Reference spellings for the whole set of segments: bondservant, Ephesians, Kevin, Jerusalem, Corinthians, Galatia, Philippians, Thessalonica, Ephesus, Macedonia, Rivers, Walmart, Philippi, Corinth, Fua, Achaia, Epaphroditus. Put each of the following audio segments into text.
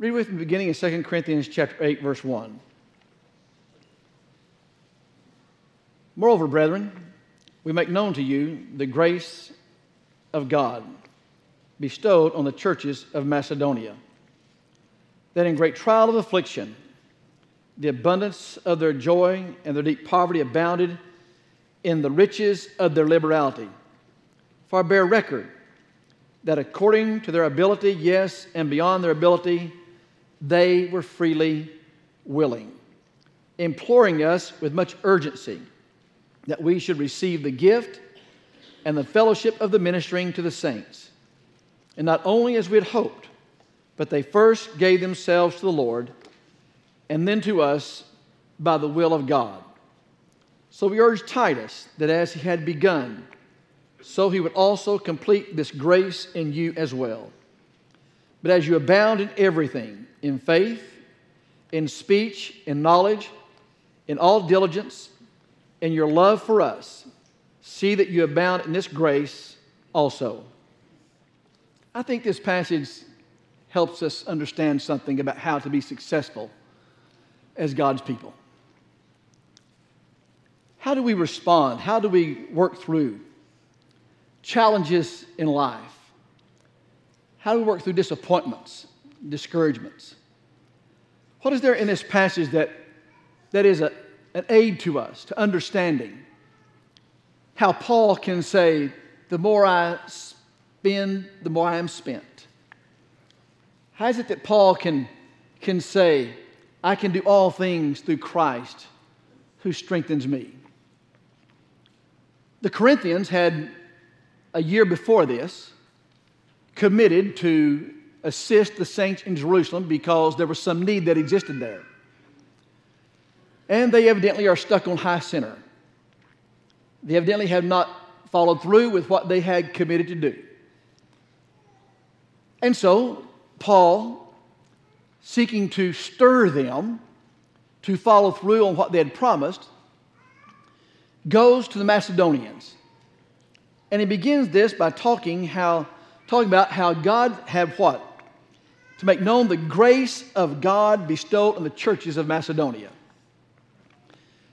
Read with me beginning in 2 Corinthians chapter 8, verse 1. Moreover, brethren, we make known to you the grace of God bestowed on the churches of Macedonia, that in great trial of affliction, the abundance of their joy and their deep poverty abounded in the riches of their liberality. For I bear record that according to their ability, yes, and beyond their ability, they were freely willing, imploring us with much urgency that we should receive the gift and the fellowship of the ministering to the saints. And not only as we had hoped, but they first gave themselves to the Lord and then to us by the will of God. So we urge Titus that as he had begun, so he would also complete this grace in you as well. But as you abound in everything, in faith, in speech, in knowledge, in all diligence, in your love for us, see that you abound in this grace also. I think this passage helps us understand something about how to be successful as God's people. How do we respond? How do we work through challenges in life? How do we work through disappointments, discouragements? What is there in this passage that is an aid to us, to understanding how Paul can say, the more I spend, the more I am spent? How is it that Paul can say, I can do all things through Christ who strengthens me? The Corinthians had, a year before this, committed to assist the saints in Jerusalem because there was some need that existed there. And they evidently are stuck on high center. They evidently have not followed through with what they had committed to do. And so Paul, seeking to stir them to follow through on what they had promised, goes to the Macedonians. And he begins this by talking about how God had what? To make known the grace of God bestowed on the churches of Macedonia.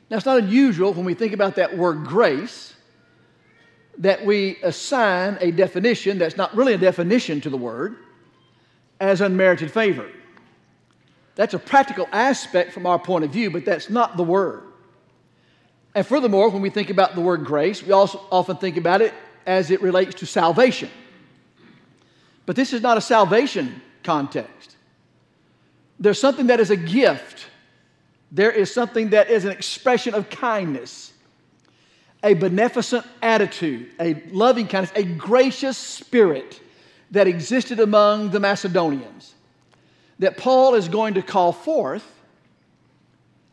Now, it's not unusual when we think about that word grace that we assign a definition that's not really a definition to the word, as unmerited favor. That's a practical aspect from our point of view, but that's not the word. And furthermore, when we think about the word grace, we also often think about it as it relates to salvation. But this is not a salvation context. There's something that is a gift. There is something that is an expression of kindness, a beneficent attitude, a loving kindness, a gracious spirit that existed among the Macedonians, that Paul is going to call forth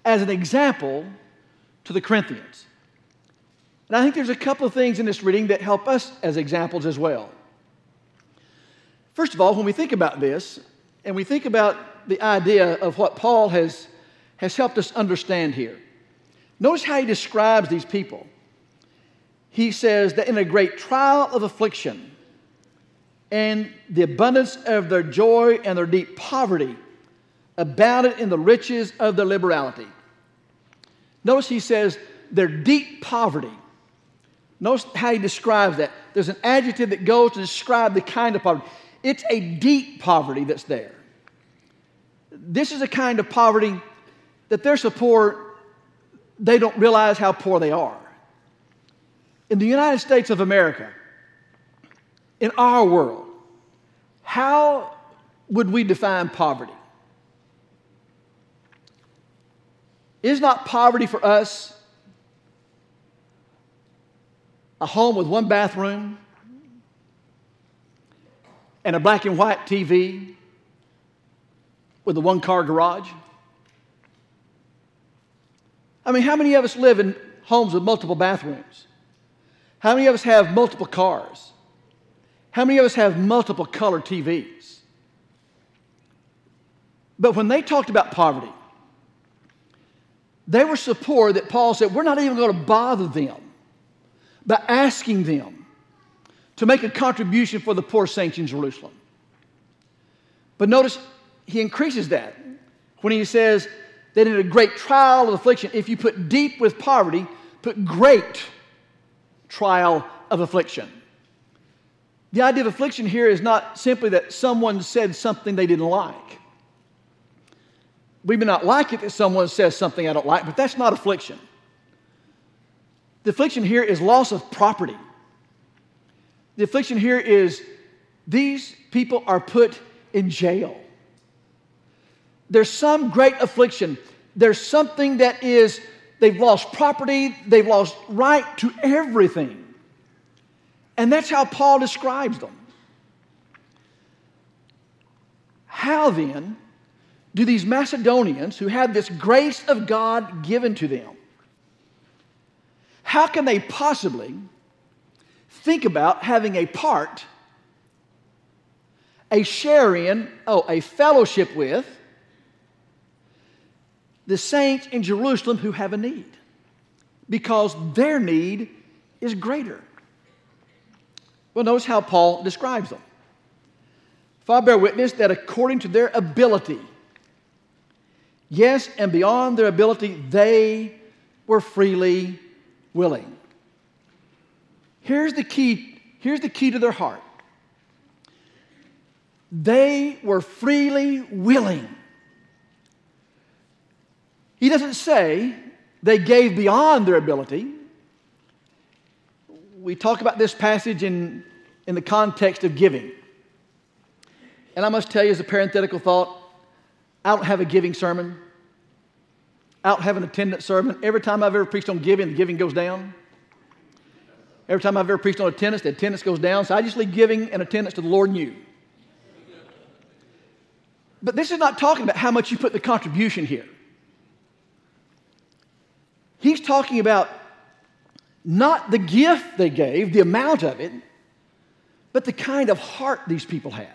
as an example to the Corinthians. And I think there's a couple of things in this reading that help us as examples as well. First of all, when we think about this, and we think about the idea of what Paul has helped us understand here, notice how he describes these people. He says that in a great trial of affliction, and the abundance of their joy and their deep poverty abounded in the riches of their liberality. Notice he says their deep poverty. Notice how he describes that. There's an adjective that goes to describe the kind of poverty. It's a deep poverty that's there. This is a kind of poverty that they're so poor, they don't realize how poor they are. In the United States of America, in our world, how would we define poverty? Is not poverty for us a home with one bathroom and a black and white TV with a one-car garage? I mean, how many of us live in homes with multiple bathrooms? How many of us have multiple cars? How many of us have multiple color TVs? But when they talked about poverty, they were so poor that Paul said, we're not even going to bother them by asking them to make a contribution for the poor saints in Jerusalem. But notice he increases that when he says that in a great trial of affliction, if you put deep with poverty, put great trial of affliction. The idea of affliction here is not simply that someone said something they didn't like. We may not like it that someone says something I don't like, but that's not affliction. The affliction here is loss of property. The affliction here is these people are put in jail. There's some great affliction. There's something that is, they've lost property, they've lost right to everything. And that's how Paul describes them. How then do these Macedonians who have this grace of God given to them, how can they possibly think about having a part, a share in, a fellowship with the saints in Jerusalem who have a need? Because their need is greater. Well, notice how Paul describes them. For I bear witness that according to their ability, yes, and beyond their ability, they were freely willing. Here's the key to their heart. They were freely willing. He doesn't say they gave beyond their ability. We talk about this passage in the context of giving. And I must tell you as a parenthetical thought, I don't have a giving sermon. I don't have an attendance sermon. Every time I've ever preached on giving, the giving goes down. Every time I've ever preached on attendance, the attendance goes down. So I just leave giving and attendance to the Lord and you. But this is not talking about how much you put the contribution here. He's talking about not the gift they gave, the amount of it, but the kind of heart these people had.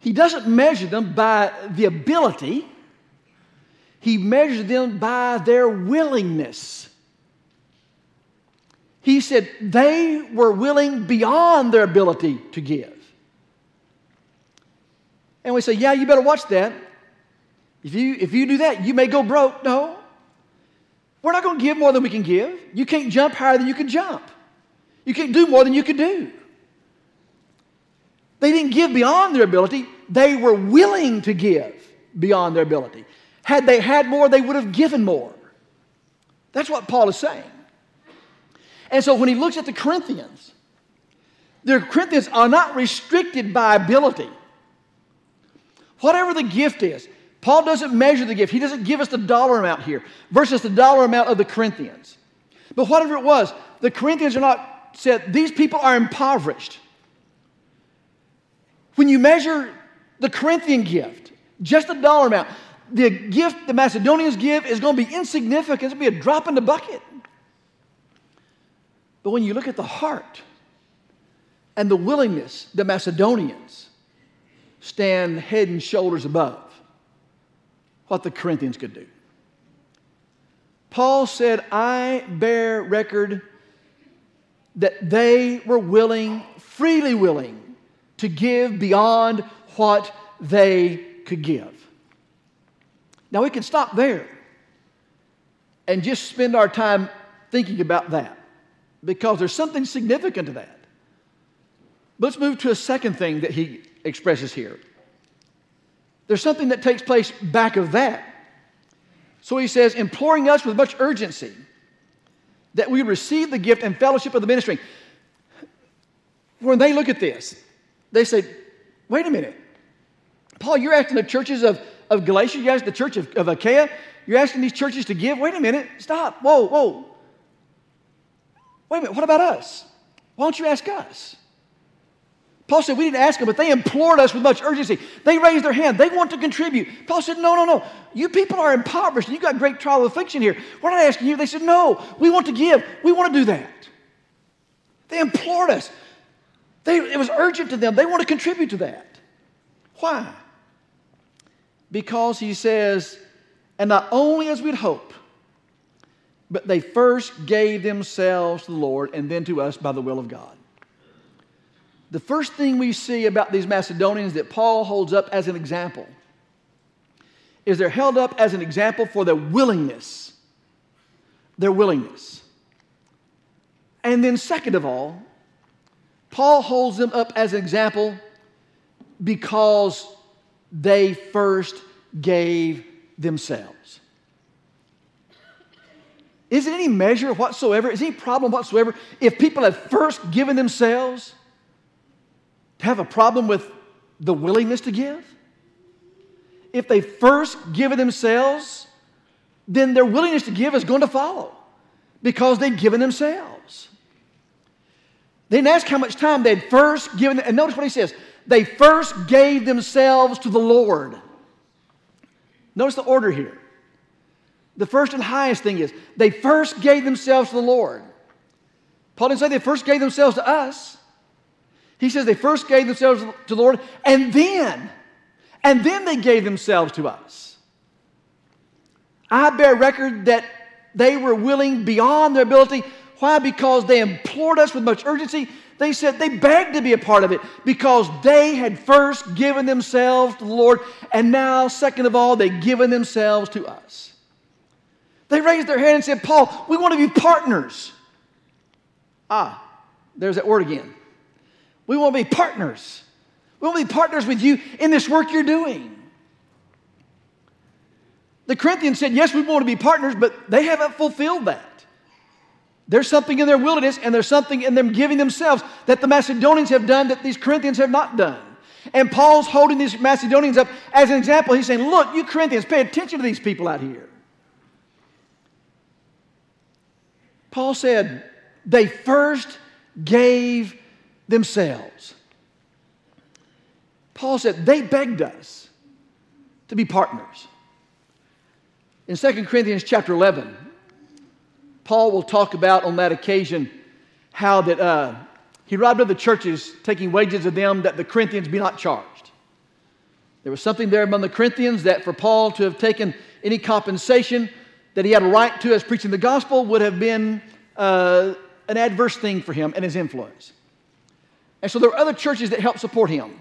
He doesn't measure them by the ability. He measures them by their willingness. He said they were willing beyond their ability to give. And we say, yeah, you better watch that. If you do that, you may go broke. No. We're not going to give more than we can give. You can't jump higher than you can jump. You can't do more than you can do. They didn't give beyond their ability. They were willing to give beyond their ability. Had they had more, they would have given more. That's what Paul is saying. And so when he looks at the Corinthians are not restricted by ability. Whatever the gift is, Paul doesn't measure the gift. He doesn't give us the dollar amount here versus the dollar amount of the Corinthians. But whatever it was, the Corinthians are not said, these people are impoverished. When you measure the Corinthian gift, just the dollar amount, the gift the Macedonians give is going to be insignificant. It's going to be a drop in the bucket. But when you look at the heart and the willingness, the Macedonians stand head and shoulders above what the Corinthians could do. Paul said, I bear record that they were willing, freely willing, to give beyond what they could give. Now we can stop there and just spend our time thinking about that because there's something significant to that. But let's move to a second thing that he expresses here. There's something that takes place back of that. So he says, imploring us with much urgency that we receive the gift and fellowship of the ministry. When they look at this, they say, wait a minute. Paul, you're asking the churches of Galatia, you're asking the church of Achaia, you're asking these churches to give. Wait a minute. Stop. Whoa. Wait a minute. What about us? Why don't you ask us? Paul said, we didn't ask them, but they implored us with much urgency. They raised their hand. They want to contribute. Paul said, no. You people are impoverished. You've got great trial of affliction here. We're not asking you. They said, no, we want to give. We want to do that. They implored us. It was urgent to them. They want to contribute to that. Why? Because he says, and not only as we'd hope, but they first gave themselves to the Lord and then to us by the will of God. the first thing we see about these Macedonians that Paul holds up as an example is they're held up as an example for their willingness. Their willingness. And then second of all, Paul holds them up as an example because they first gave themselves. Is it any measure whatsoever? Is it any problem whatsoever if people have first given themselves to have a problem with the willingness to give? If they first give themselves, then their willingness to give is going to follow because they've given themselves. They didn't ask how much time they'd first given. And notice what he says. They first gave themselves to the Lord. Notice the order here. The first and highest thing is they first gave themselves to the Lord. Paul didn't say they first gave themselves to us. He says they first gave themselves to the Lord, and then they gave themselves to us. I bear record that they were willing beyond their ability. Why? Because they implored us with much urgency. They said they begged to be a part of it because they had first given themselves to the Lord, and now, second of all, they've given themselves to us. They raised their hand and said, Paul, we want to be partners. There's that word again. We want to be partners. We want to be partners with you in this work you're doing. The Corinthians said, yes, we want to be partners, but they haven't fulfilled that. There's something in their willingness, and there's something in them giving themselves that the Macedonians have done that these Corinthians have not done. And Paul's holding these Macedonians up as an example. He's saying, look, you Corinthians, pay attention to these people out here. Paul said, they first gave themselves. Paul said, they begged us to be partners. In 2 Corinthians chapter 11, Paul will talk about on that occasion how that he robbed other churches, taking wages of them that the Corinthians be not charged. There was something there among the Corinthians that for Paul to have taken any compensation that he had a right to as preaching the gospel would have been an adverse thing for him and his influence. And so there were other churches that helped support him.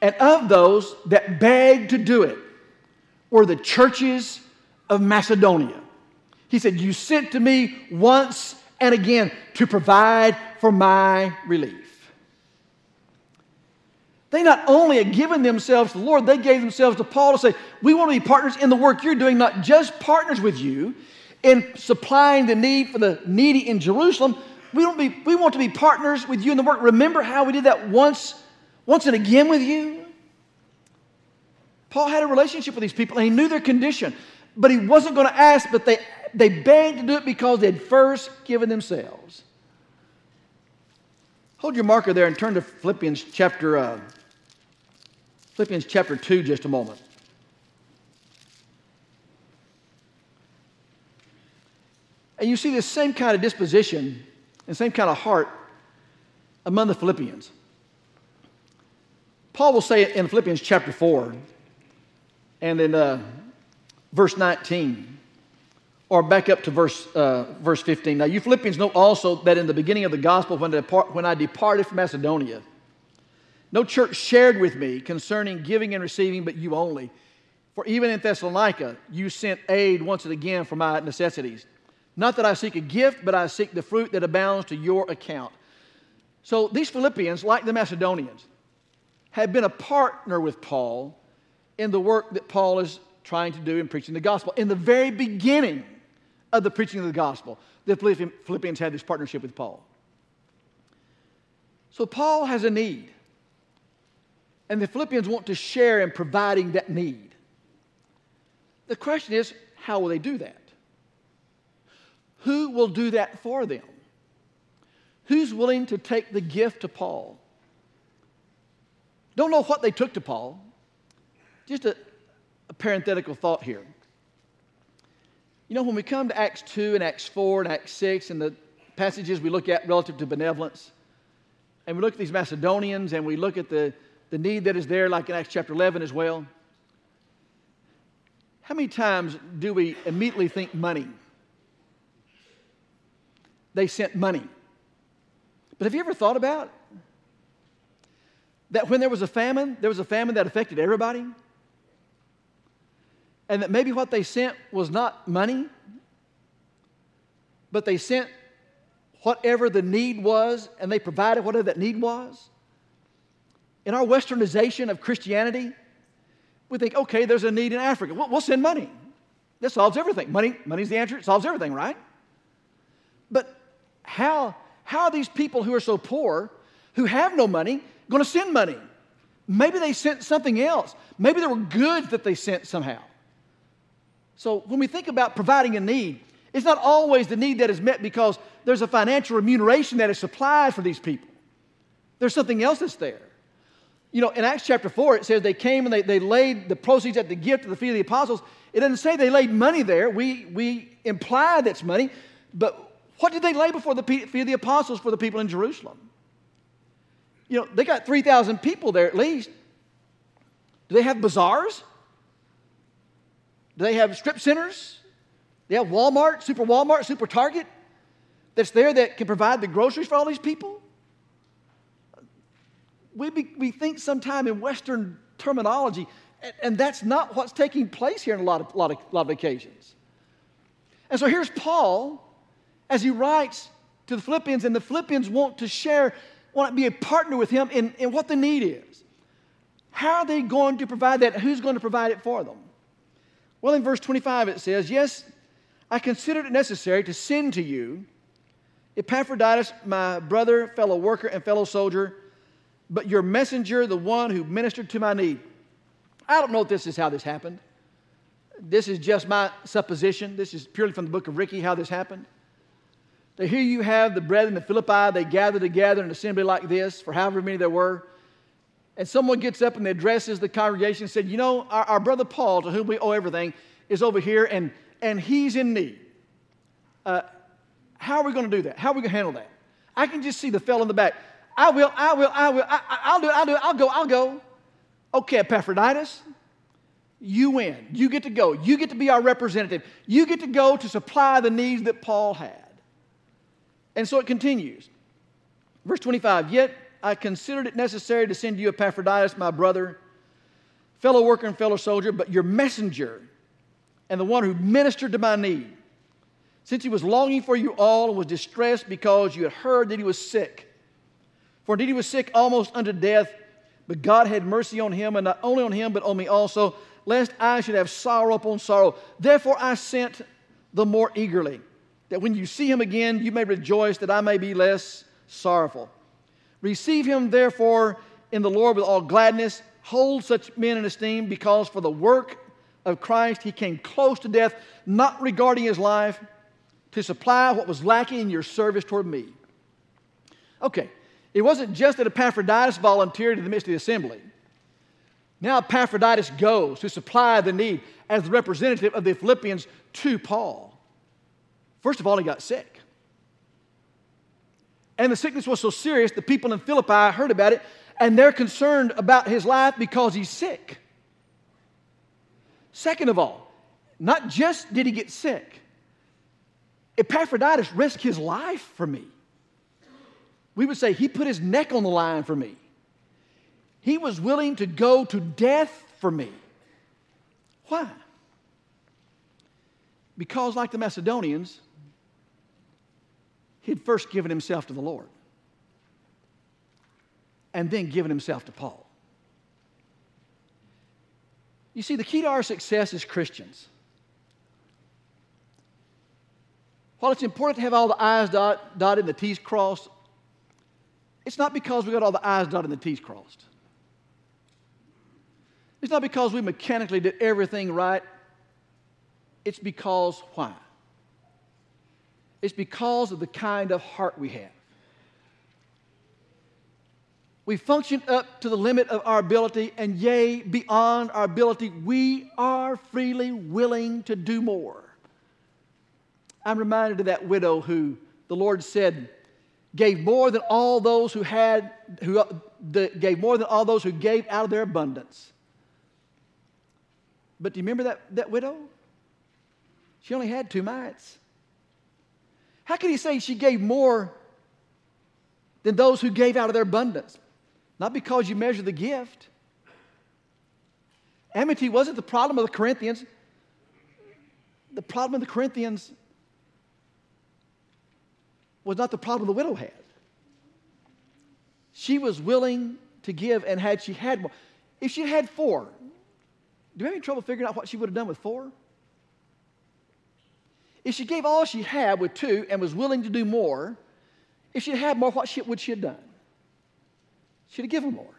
And of those that begged to do it were the churches of Macedonia. He said, you sent to me once and again to provide for my relief. They not only had given themselves to the Lord, they gave themselves to Paul to say, we want to be partners in the work you're doing, not just partners with you in supplying the need for the needy in Jerusalem. We want to be partners with you in the work. Remember how we did that once and again with you? Paul had a relationship with these people, and he knew their condition. But he wasn't going to ask, but they begged to do it because they had first given themselves. Hold your marker there and turn to Philippians chapter 2 just a moment. And you see this same kind of disposition and same kind of heart among the Philippians. Paul will say it in Philippians chapter 4 and in verse 19, or back up to verse 15. Now, you Philippians know also that in the beginning of the gospel, when I departed from Macedonia, no church shared with me concerning giving and receiving, but you only. For even in Thessalonica, you sent aid once and again for my necessities. Not that I seek a gift, but I seek the fruit that abounds to your account. So these Philippians, like the Macedonians, have been a partner with Paul in the work that Paul is trying to do in preaching the gospel. In the very beginning of the preaching of the gospel, the Philippians had this partnership with Paul. So Paul has a need, and the Philippians want to share in providing that need. The question is, how will they do that? Who will do that for them? Who's willing to take the gift to Paul? Don't know what they took to Paul. Just a parenthetical thought here. You know, when we come to Acts 2 and Acts 4 and Acts 6 and the passages we look at relative to benevolence, and we look at these Macedonians and we look at the need that is there, like in Acts chapter 11 as well, how many times do we immediately think money? They sent money. But have you ever thought about That when there was a famine that affected everybody. And that maybe what they sent was not money, but they sent whatever the need was, and they provided whatever that need was. In our westernization of Christianity, we think, okay, there's a need in Africa. We'll send money. That solves everything. Money's the answer. It solves everything, right? But how are these people who are so poor, who have no money, going to send money? Maybe they sent something else. Maybe there were goods that they sent somehow. So when we think about providing a need, it's not always the need that is met because there's a financial remuneration that is supplied for these people. There's something else that's there. You know, in Acts chapter 4, it says they came and they laid the proceeds at the gift of the feet of the apostles. It doesn't say they laid money there. We imply that's money. But what did they lay before the feet of the apostles for the people in Jerusalem? You know, they got 3,000 people there at least. Do they have bazaars? Do they have strip centers? They have Walmart, Super Target that's there that can provide the groceries for all these people? We think sometime in Western terminology, and that's not what's taking place here on a lot of occasions. And so here's Paul as he writes to the Philippians, and the Philippians want to be a partner with him in what the need is. How are they going to provide that? Who's going to provide it for them? Well, in verse 25 it says, "Yes, I considered it necessary to send to you Epaphroditus, my brother, fellow worker, and fellow soldier, but your messenger, the one who ministered to my need." I don't know if this is how this happened. This is just my supposition. This is purely from the book of Ricky, how this happened. So here you have the brethren of Philippi. They gather together in an assembly like this for however many there were. And someone gets up and addresses the congregation and said, "You know, our brother Paul, to whom we owe everything, is over here, and he's in need. How are we going to do that? How are we going to handle that? I can just see the fellow in the back. I will. I'll do it. Okay, Epaphroditus, you win. You get to go. You get to be our representative. You get to go to supply the needs that Paul had." And so it continues. Verse 25, "Yet I considered it necessary to send you Epaphroditus, my brother, fellow worker and fellow soldier, but your messenger and the one who ministered to my need, since he was longing for you all and was distressed because you had heard that he was sick. For indeed he was sick almost unto death, but God had mercy on him, and not only on him, but on me also, lest I should have sorrow upon sorrow. Therefore I sent the more eagerly, that when you see him again, you may rejoice, that I may be less sorrowful. Receive him, therefore, in the Lord with all gladness. Hold such men in esteem, because for the work of Christ he came close to death, not regarding his life, to supply what was lacking in your service toward me." Okay, it wasn't just that Epaphroditus volunteered in the midst of the assembly. Now Epaphroditus goes to supply the need as the representative of the Philippians to Paul. First of all, he got sick. And the sickness was so serious, the people in Philippi heard about it, and they're concerned about his life because he's sick. Second of all, not just did he get sick, Epaphroditus risked his life for me. We would say he put his neck on the line for me. He was willing to go to death for me. Why? Because, like the Macedonians, he had first given himself to the Lord and then given himself to Paul. You see, the key to our success as Christians, while it's important to have all the I's dotted and the T's crossed, it's not because we got all the I's dotted and the T's crossed. It's not because we mechanically did everything right. It's because why? It's because of the kind of heart we have. We function up to the limit of our ability, and yea, beyond our ability, we are freely willing to do more. I'm reminded of that widow who the Lord said gave more than all those who gave out of their abundance. But do you remember that widow? She only had 2 mites. How could he say she gave more than those who gave out of their abundance? Not because you measure the gift. Amity wasn't the problem of the Corinthians. The problem of the Corinthians was not the problem the widow had. She was willing to give, and had she had more. If she had four, do you have any trouble figuring out what she would have done with four? If she gave all she had with two and was willing to do more, if she had more, what would she have done? She'd have given more.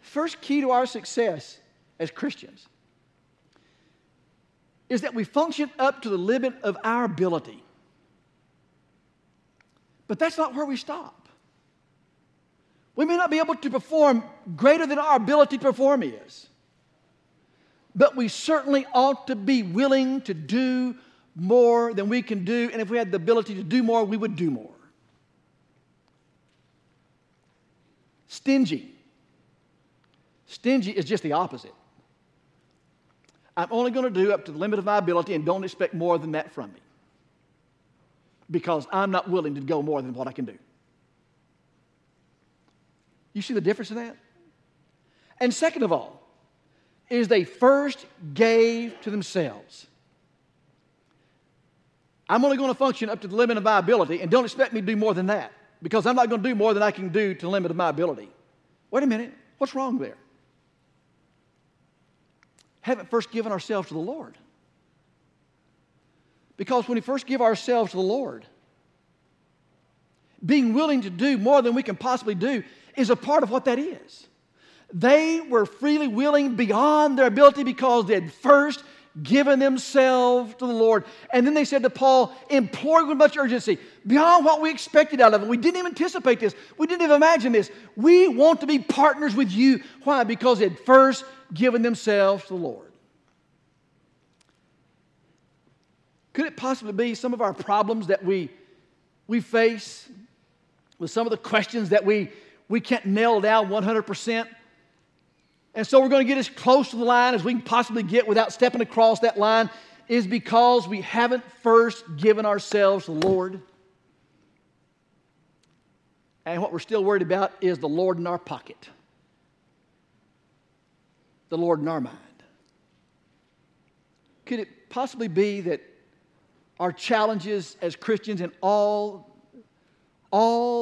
First key to our success as Christians is that we function up to the limit of our ability. But that's not where we stop. We may not be able to perform greater than our ability to perform is, but we certainly ought to be willing to do more than we can do, and if we had the ability to do more, we would do more. Stingy. Stingy is just the opposite. I'm only going to do up to the limit of my ability and don't expect more than that from me, because I'm not willing to go more than what I can do. You see the difference in that? And second of all, is they first gave to themselves. I'm only going to function up to the limit of my ability, and don't expect me to do more than that, because I'm not going to do more than I can do to the limit of my ability. Wait a minute. What's wrong there? Haven't first given ourselves to the Lord. Because when we first give ourselves to the Lord, being willing to do more than we can possibly do is a part of what that is. They were freely willing beyond their ability because they had first given themselves to the Lord. And then they said to Paul, imploring with much urgency, beyond what we expected out of him. We didn't even anticipate this. We didn't even imagine this. We want to be partners with you. Why? Because they had first given themselves to the Lord. Could it possibly be some of our problems that we face, with some of the questions that we can't nail down 100%? And so we're going to get as close to the line as we can possibly get without stepping across that line, is because we haven't first given ourselves to the Lord. And what we're still worried about is the Lord in our pocket, the Lord in our mind. Could it possibly be that our challenges as Christians and all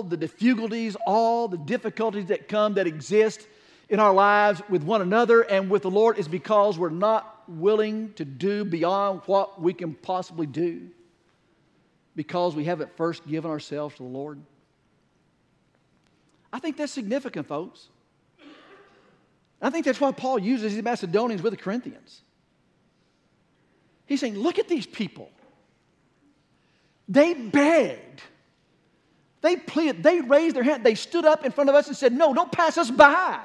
the difficulties, all the difficulties that come, that exist in our lives with one another and with the Lord, is because we're not willing to do beyond what we can possibly do, because we haven't first given ourselves to the Lord? I think that's significant, folks. I think that's why Paul uses the Macedonians with the Corinthians. He's saying, look at these people. They begged. They pleaded. They raised their hand. They stood up in front of us and said, no, don't pass us by.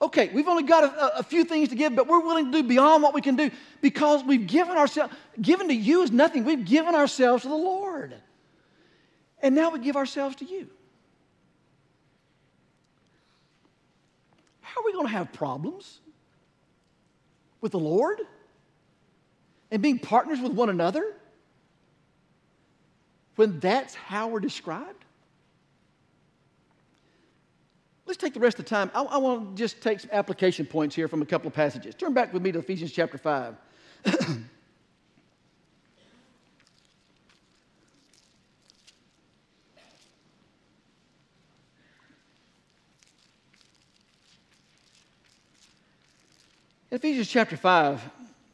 Okay, we've only got a few things to give, but we're willing to do beyond what we can do, because we've given ourselves. Given to you is nothing. We've given ourselves to the Lord. And now we give ourselves to you. How are we going to have problems with the Lord and being partners with one another when that's how we're described? Let's take the rest of the time. I want to just take some application points here from a couple of passages. Turn back with me to Ephesians chapter 5. In Ephesians chapter 5,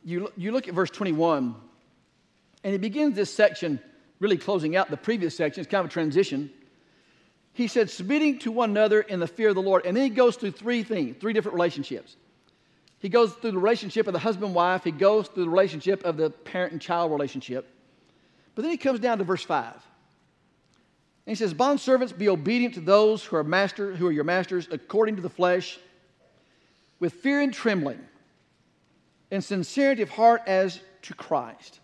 you look at verse 21, and it begins this section really closing out the previous section. It's kind of a transition. He said, submitting to one another in the fear of the Lord. And then he goes through three things, three different relationships. He goes through the relationship of the husband-wife. He goes through the relationship of the parent and child relationship. But then he comes down to verse 5. And he says, bondservants, be obedient to those who are your masters according to the flesh, with fear and trembling, and sincerity of heart as to Christ.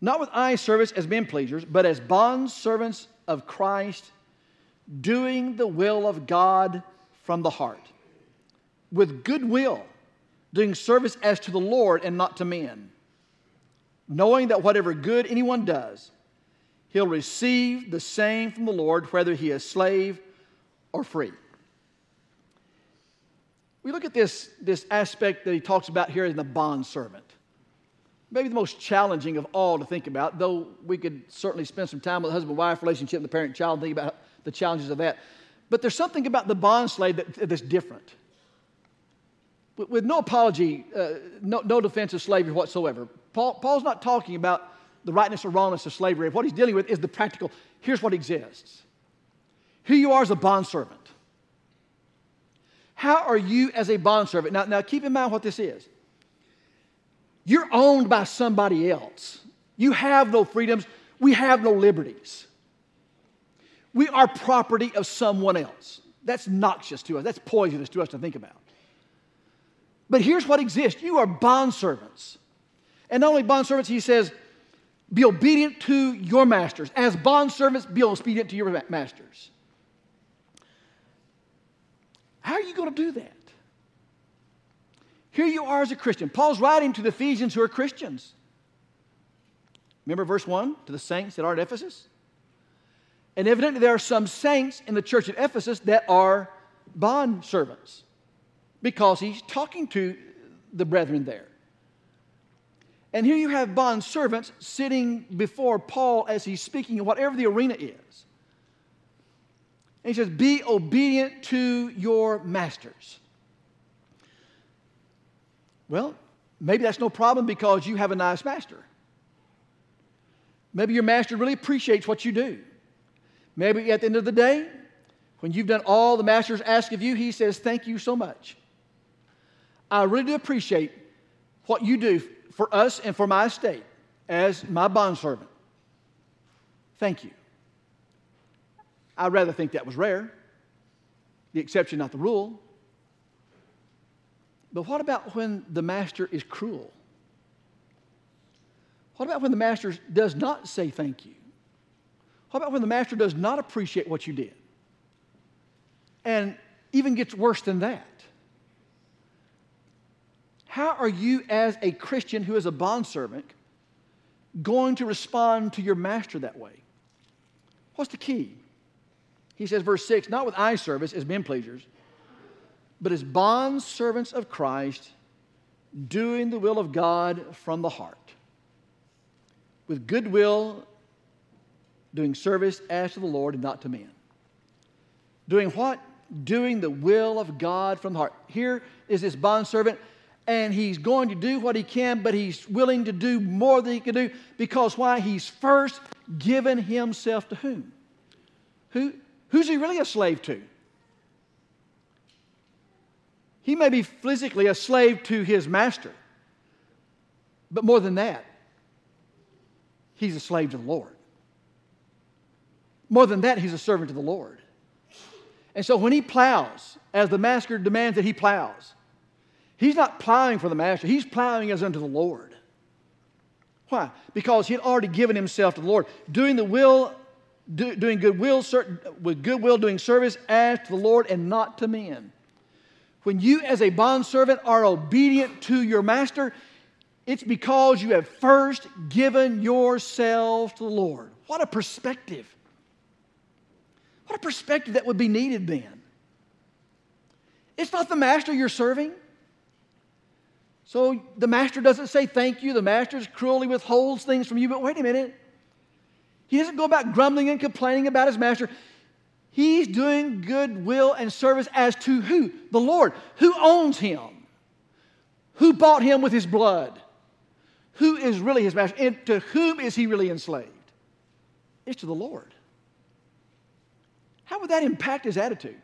Not with eye service as men pleasers, but as bond servants of Christ, doing the will of God from the heart, with good will, doing service as to the Lord and not to men, knowing that whatever good anyone does, he'll receive the same from the Lord, whether he is slave or free. We look at this aspect that he talks about here in the bondservant. Maybe the most challenging of all to think about, though we could certainly spend some time with the husband-wife relationship and the parent-child and think about the challenges of that. But there's something about the bond slave that's different. With no apology, no defense of slavery whatsoever. Paul's not talking about the rightness or wrongness of slavery. What he's dealing with is the practical. Here's what exists. Who you are as a bondservant. How are you as a bondservant? Now keep in mind what this is. You're owned by somebody else. You have no freedoms. We have no liberties. We are property of someone else. That's noxious to us. That's poisonous to us to think about. But here's what exists. You are bondservants. And not only bondservants, he says, be obedient to your masters. As bondservants, be obedient to your masters. How are you going to do that? Here you are as a Christian. Paul's writing to the Ephesians who are Christians. Remember verse 1, to the saints that are at Ephesus? And evidently there are some saints in the church at Ephesus that are bondservants, because he's talking to the brethren there. And here you have bondservants sitting before Paul as he's speaking in whatever the arena is. And he says, be obedient to your masters. Well, maybe that's no problem because you have a nice master. Maybe your master really appreciates what you do. Maybe at the end of the day, when you've done all the master's ask of you, he says, thank you so much. I really do appreciate what you do for us and for my estate as my bondservant. Thank you. I'd rather think that was rare, the exception, not the rule. But what about when the master is cruel? What about when the master does not say thank you? What about when the master does not appreciate what you did? And even gets worse than that. How are you as a Christian who is a bondservant going to respond to your master that way? What's the key? He says, verse 6, not with eye service as men pleasers, but as bondservants of Christ, doing the will of God from the heart, with goodwill, doing service as to the Lord and not to men. Doing what? Doing the will of God from the heart. Here is this bondservant, and he's going to do what he can, but he's willing to do more than he can do, because why? He's first given himself to whom? Who's he really a slave to? He may be physically a slave to his master, but more than that, he's a slave to the Lord. More than that, he's a servant to the Lord. And so when he plows, as the master demands that he plows, he's not plowing for the master. He's plowing as unto the Lord. Why? Because he had already given himself to the Lord. Doing goodwill, doing service as to the Lord and not to men. When you as a bondservant are obedient to your master, it's because you have first given yourself to the Lord. What a perspective. What a perspective that would be needed then. It's not the master you're serving. So the master doesn't say thank you. The master cruelly withholds things from you. But wait a minute. He doesn't go about grumbling and complaining about his master. He's doing goodwill and service as to who? The Lord. Who owns him? Who bought him with his blood? Who is really his master? And to whom is he really enslaved? It's to the Lord. How would that impact his attitude?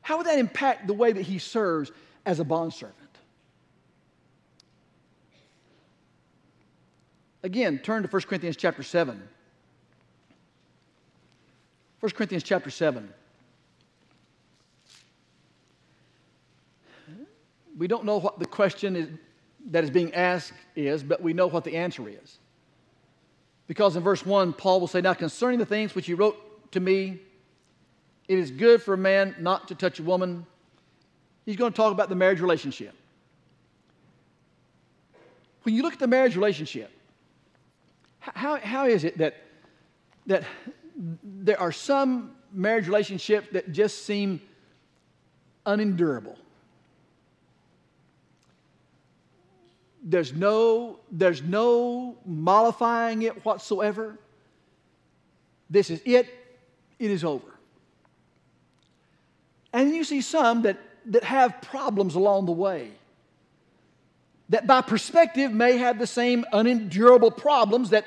How would that impact the way that he serves as a bondservant? Again, turn to 1 Corinthians chapter 7. 1 Corinthians chapter 7. We don't know what the question is that is being asked is, but we know what the answer is. Because in verse 1, Paul will say, now concerning the things which you wrote to me, it is good for a man not to touch a woman. He's going to talk about the marriage relationship. When you look at the marriage relationship, How is it that there are some marriage relationships that just seem unendurable? There's no mollifying it whatsoever. This is it. It is over. And you see some that have problems along the way, that by perspective may have the same unendurable problems that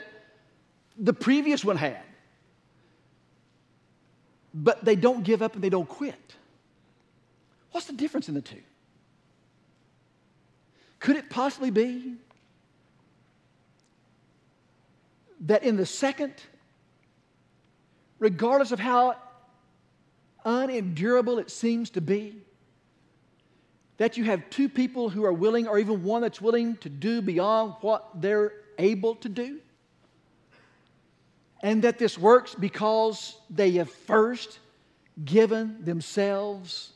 the previous one had. But they don't give up and they don't quit. What's the difference in the two? Could it possibly be that in the second, regardless of how unendurable it seems to be, that you have two people who are willing, or even one that's willing to do beyond what they're able to do? And that this works because they have first given themselves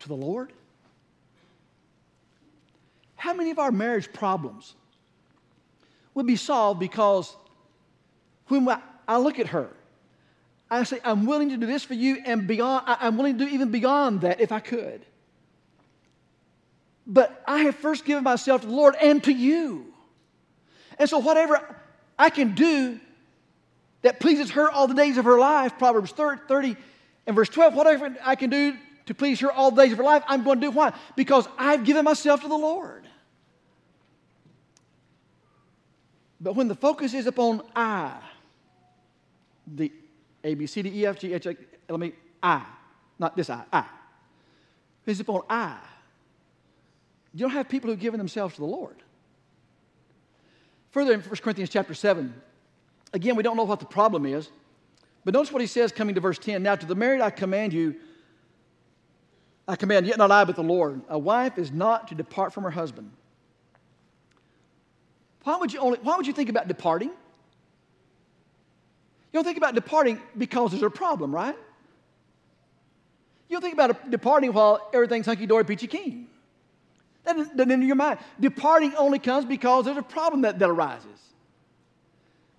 to the Lord? How many of our marriage problems would be solved because when I look at her, I say, I'm willing to do this for you and beyond, I'm willing to do even beyond that if I could. But I have first given myself to the Lord and to you. And so whatever I can do that pleases her all the days of her life, Proverbs 30 and verse 12, whatever I can do to please her all the days of her life, I'm going to do. Why? Because I've given myself to the Lord. But when the focus is upon I, the A, B, C, D, E, F, G, H, L, M, E, I, not this I. It's upon I. You don't have people who've given themselves to the Lord. Further in 1 Corinthians chapter 7, again, we don't know what the problem is, but notice what he says coming to verse 10. Now to the married I command, yet not I, but the Lord. A wife is not to depart from her husband. Why would you think about departing? You don't think about departing because there's a problem, right? You don't think about departing while everything's hunky-dory, peachy-keen. That doesn't enter your mind. Departing only comes because there's a problem that arises.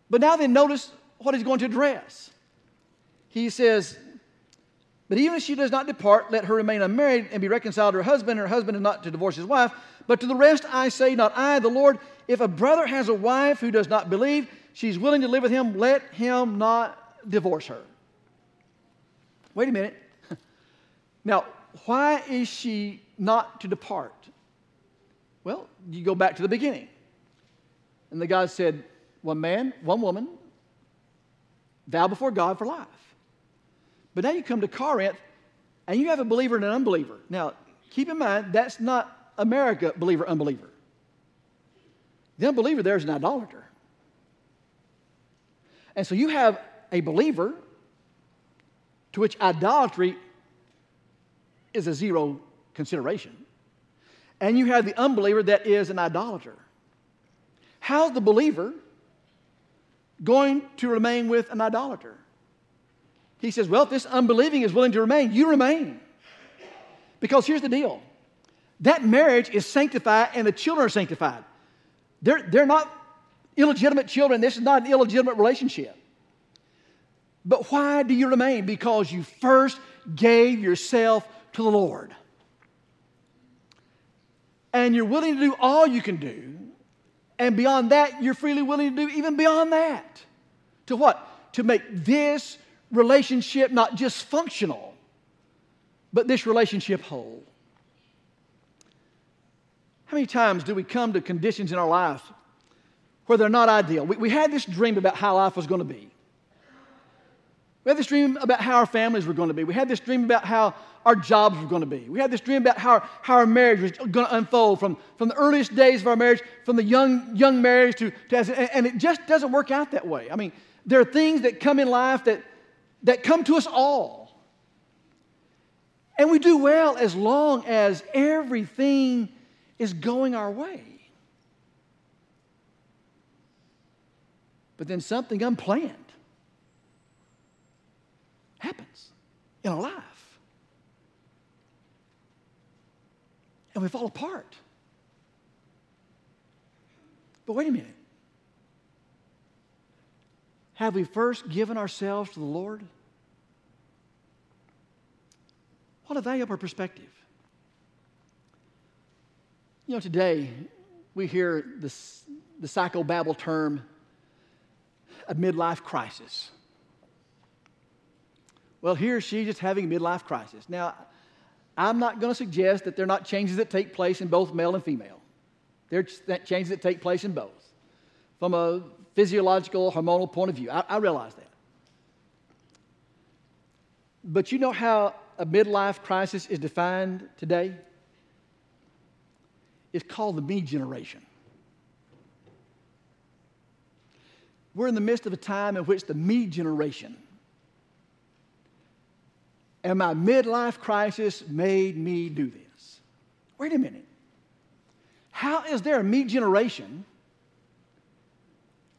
But now then, notice what he's going to address. He says, but even if she does not depart, let her remain unmarried and be reconciled to her husband. Her husband is not to divorce his wife. But to the rest I say, not I, the Lord, if a brother has a wife who does not believe, she's willing to live with him, let him not divorce her. Wait a minute. Now, why is she not to depart? Well, you go back to the beginning. And the God said, one man, one woman, vow before God for life. But now you come to Corinth, and you have a believer and an unbeliever. Now, keep in mind, that's not America, believer, unbeliever. The unbeliever there is an idolater. And so you have a believer to which idolatry is a zero consideration. And you have the unbeliever that is an idolater. How's the believer going to remain with an idolater? He says, well, if this unbelieving is willing to remain, you remain. Because here's the deal. That marriage is sanctified and the children are sanctified. They're not illegitimate children. This is not an illegitimate relationship. But why do you remain? Because you first gave yourself to the Lord. And you're willing to do all you can do. And beyond that, you're freely willing to do even beyond that. To what? To make this relationship not just functional, but this relationship whole. How many times do we come to conditions in our life where they're not ideal? We had this dream about how life was going to be. We had this dream about how our families were going to be. We had this dream about how our jobs were going to be. We had this dream about how our marriage was going to unfold from the earliest days of our marriage, from the young marriage to and it just doesn't work out that way. I mean, there are things that come in life that come to us all. And we do well as long as everything is going our way. But then something unplanned happens in our life. And we fall apart. But wait a minute. Have we first given ourselves to the Lord? What a valuable perspective. You know, today we hear this, the psychobabble term, a midlife crisis. Well, he or she's just having a midlife crisis. Now, I'm not going to suggest that they're not changes that take place in both male and female. They're changes that take place in both. From a physiological, hormonal point of view, I realize that. But you know how a midlife crisis is defined today? It's called the me generation. We're in the midst of a time in which the me generation and my midlife crisis made me do this. Wait a minute. How is there a me generation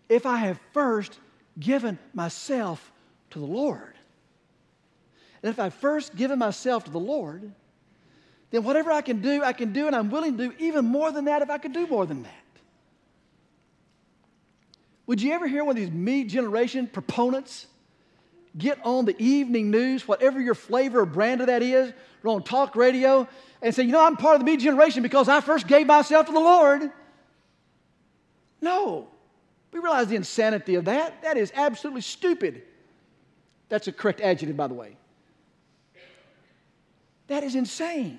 if I have first given myself to the Lord? And if I've first given myself to the Lord, then whatever I can do, and I'm willing to do even more than that if I could do more than that. Would you ever hear one of these me generation proponents get on the evening news, whatever your flavor or brand of that is, or on talk radio, and say, you know, I'm part of the me generation because I first gave myself to the Lord? No. We realize the insanity of that. That is absolutely stupid. That's a correct adjective, by the way. That is insane.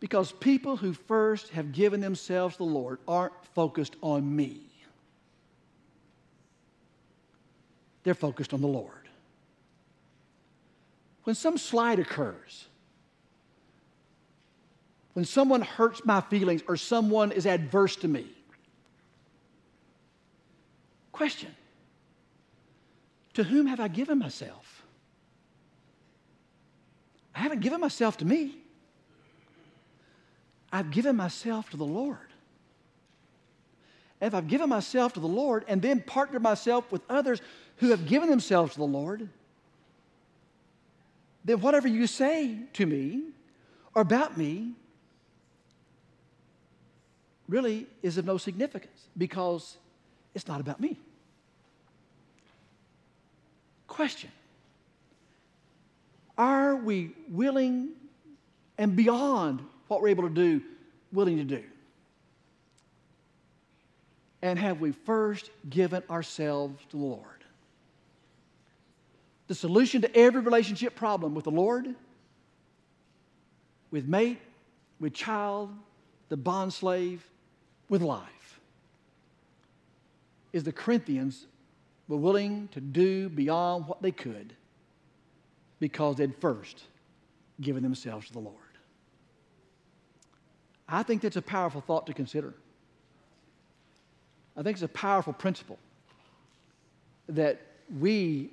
Because people who first have given themselves to the Lord aren't focused on me. They're focused on the Lord. When some slight occurs, when someone hurts my feelings or someone is adverse to me, question, to whom have I given myself? I haven't given myself to me. I've given myself to the Lord. And if I've given myself to the Lord and then partnered myself with others who have given themselves to the Lord, then whatever you say to me or about me really is of no significance because it's not about me. Question. Are we willing and beyond what we're able to do, willing to do? And have we first given ourselves to the Lord? The solution to every relationship problem with the Lord, with mate, with child, the bond slave, with life, is the Corinthians were willing to do beyond what they could because they'd first given themselves to the Lord. I think that's a powerful thought to consider. I think it's a powerful principle that we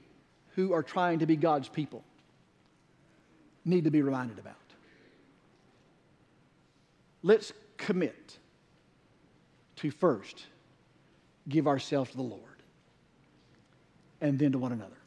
who are trying to be God's people need to be reminded about. Let's commit to first give ourselves to the Lord and then to one another.